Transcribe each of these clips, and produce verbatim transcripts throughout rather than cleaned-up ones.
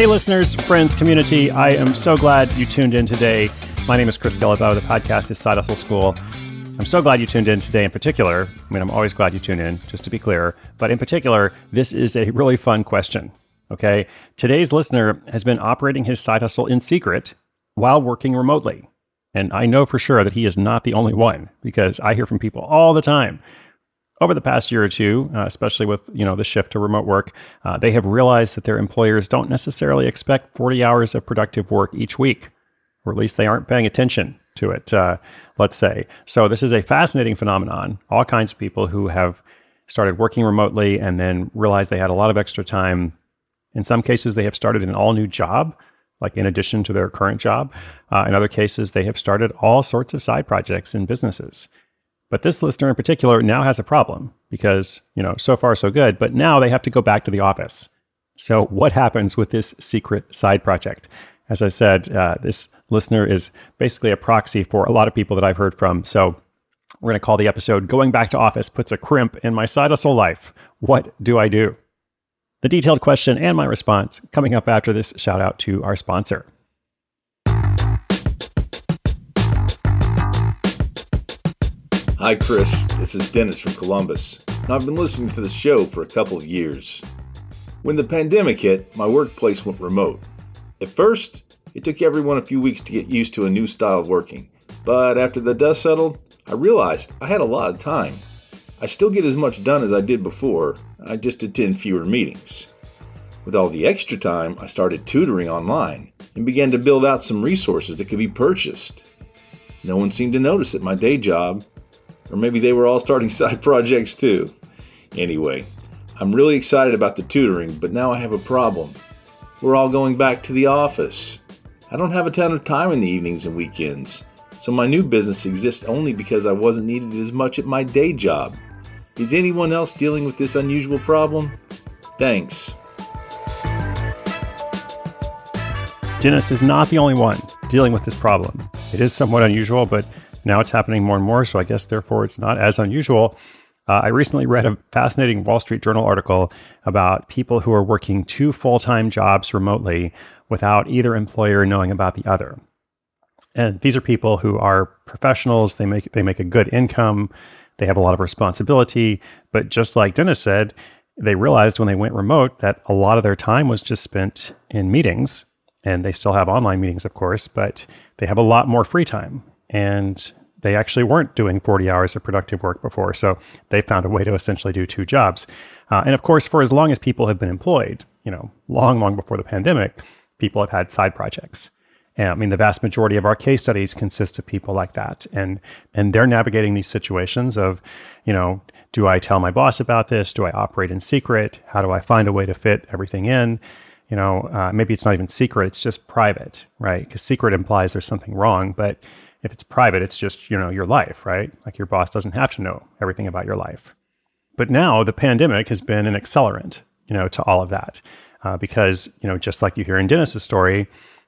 Hey, listeners, friends, community, I am so glad you tuned in today. My name is Chris Guillebeau. The podcast is Side Hustle School. I'm so glad you tuned in today in particular. I mean, I'm always glad you tune in, just to be clear. But in particular, this is a really fun question, okay? Today's listener has been operating his side hustle in secret while working remotely. And I know for sure that he is not the only one, because I hear from people all the time. Over the past year or two, uh, especially with you know the shift to remote work, uh, they have realized that their employers don't necessarily expect forty hours of productive work each week, or at least they aren't paying attention to it, uh, let's say. So this is a fascinating phenomenon. All kinds of people who have started working remotely and then realized they had a lot of extra time. In some cases, they have started an all-new job, like in addition to their current job. Uh, in other cases, they have started all sorts of side projects and businesses. But this listener in particular now has a problem because, you know, so far so good, but now they have to go back to the office. So what happens with this secret side project? As I said, uh, this listener is basically a proxy for a lot of people that I've heard from. So we're going to call the episode, Going Back to Office Puts a Crimp in My Side Hustle Life. What do I do? The detailed question and my response coming up after this shout out to our sponsor. Hi, Chris. This is Dennis from Columbus, and I've been listening to the show for a couple of years. When the pandemic hit, my workplace went remote. At first, it took everyone a few weeks to get used to a new style of working, but after the dust settled, I realized I had a lot of time. I still get as much done as I did before, I just attend fewer meetings. With all the extra time, I started tutoring online and began to build out some resources that could be purchased. No one seemed to notice at my day job, or maybe they were all starting side projects too. Anyway, I'm really excited about the tutoring, but now I have a problem. We're all going back to the office. I don't have a ton of time in the evenings and weekends, so my new business exists only because I wasn't needed as much at my day job. Is anyone else dealing with this unusual problem? Thanks. Dennis is not the only one dealing with this problem. It is somewhat unusual, but now it's happening more and more, so I guess therefore it's not as unusual. Uh, I recently read a fascinating Wall Street Journal article about people who are working two full-time jobs remotely without either employer knowing about the other. And these are people who are professionals. They make they make a good income. They have a lot of responsibility. But just like Dennis said, they realized when they went remote that a lot of their time was just spent in meetings. And they still have online meetings, of course, but they have a lot more free time. And they actually weren't doing forty hours of productive work before. So they found a way to essentially do two jobs. Uh, and of course, for as long as people have been employed, you know, long, long before the pandemic, people have had side projects. And I mean, the vast majority of our case studies consist of people like that. And and they're navigating these situations of, you know, do I tell my boss about this? Do I operate in secret? How do I find a way to fit everything in? You know, uh, maybe it's not even secret, it's just private, right? Because secret implies there's something wrong, but if it's private, it's just, you know, your life, right? Like your boss doesn't have to know everything about your life. But now the pandemic has been an accelerant, you know, to all of that. Uh, because, you know, just like you hear in Dennis's story,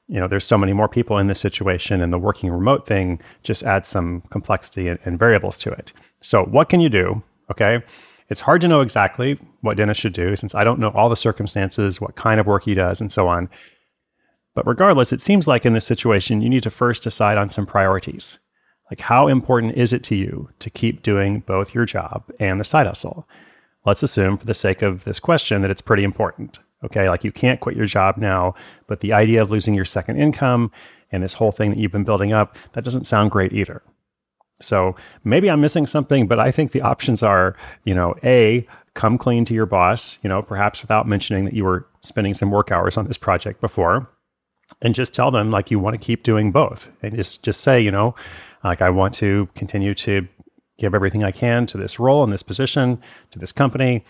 you know, there's so many more people in this situation, and the working remote thing just adds some complexity and, and variables to it. So what can you do? Okay. It's hard to know exactly what Dennis should do, since I don't know all the circumstances, what kind of work he does, and so on. But regardless, it seems like in this situation, you need to first decide on some priorities. Like, how important is it to you to keep doing both your job and the side hustle? Let's assume for the sake of this question that it's pretty important, okay? Like, you can't quit your job now, but the idea of losing your second income and this whole thing that you've been building up, that doesn't sound great either. So maybe I'm missing something, but I think the options are, you know, A, come clean to your boss, you know, perhaps without mentioning that you were spending some work hours on this project before. And just tell them, like, you want to keep doing both. And just, just say, you know, like, I want to continue to give everything I can to this role and this position, to this company,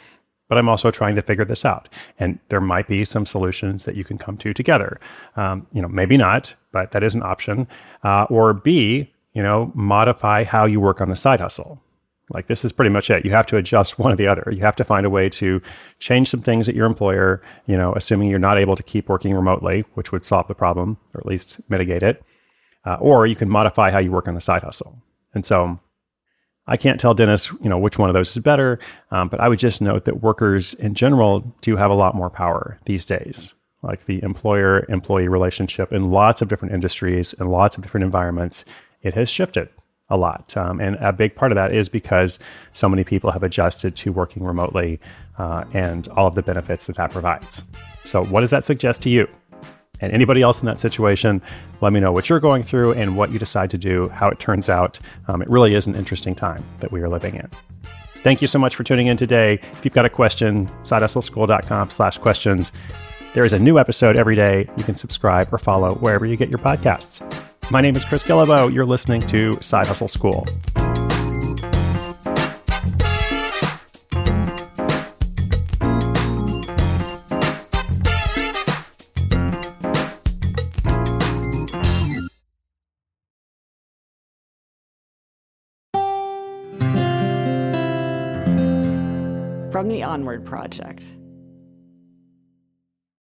but I'm also trying to figure this out. And there might be some solutions that you can come to together. Um, you know, maybe not, but that is an option. Uh, or B, you know, modify how you work on the side hustle. Like, this is pretty much it. You have to adjust one or the other. You have to find a way to change some things at your employer, you know, assuming you're not able to keep working remotely, which would solve the problem or at least mitigate it. Uh, or you can modify how you work on the side hustle. And so I can't tell Dennis, you know, which one of those is better. Um, but I would just note that workers in general do have a lot more power these days. like the employer-employee relationship in lots of different industries and lots of different environments, it has shifted a lot. Um, and a big part of that is because so many people have adjusted to working remotely uh, and all of the benefits that that provides. So what does that suggest to you? And anybody else in that situation, let me know what you're going through and what you decide to do, how it turns out. Um, it really is an interesting time that we are living in. Thank you so much for tuning in today. If you've got a question, sidehustleschool.com slash questions. There is a new episode every day. You can subscribe or follow wherever you get your podcasts. My name is Chris Guillebeau. You're listening to Side Hustle School. From the Onward Project.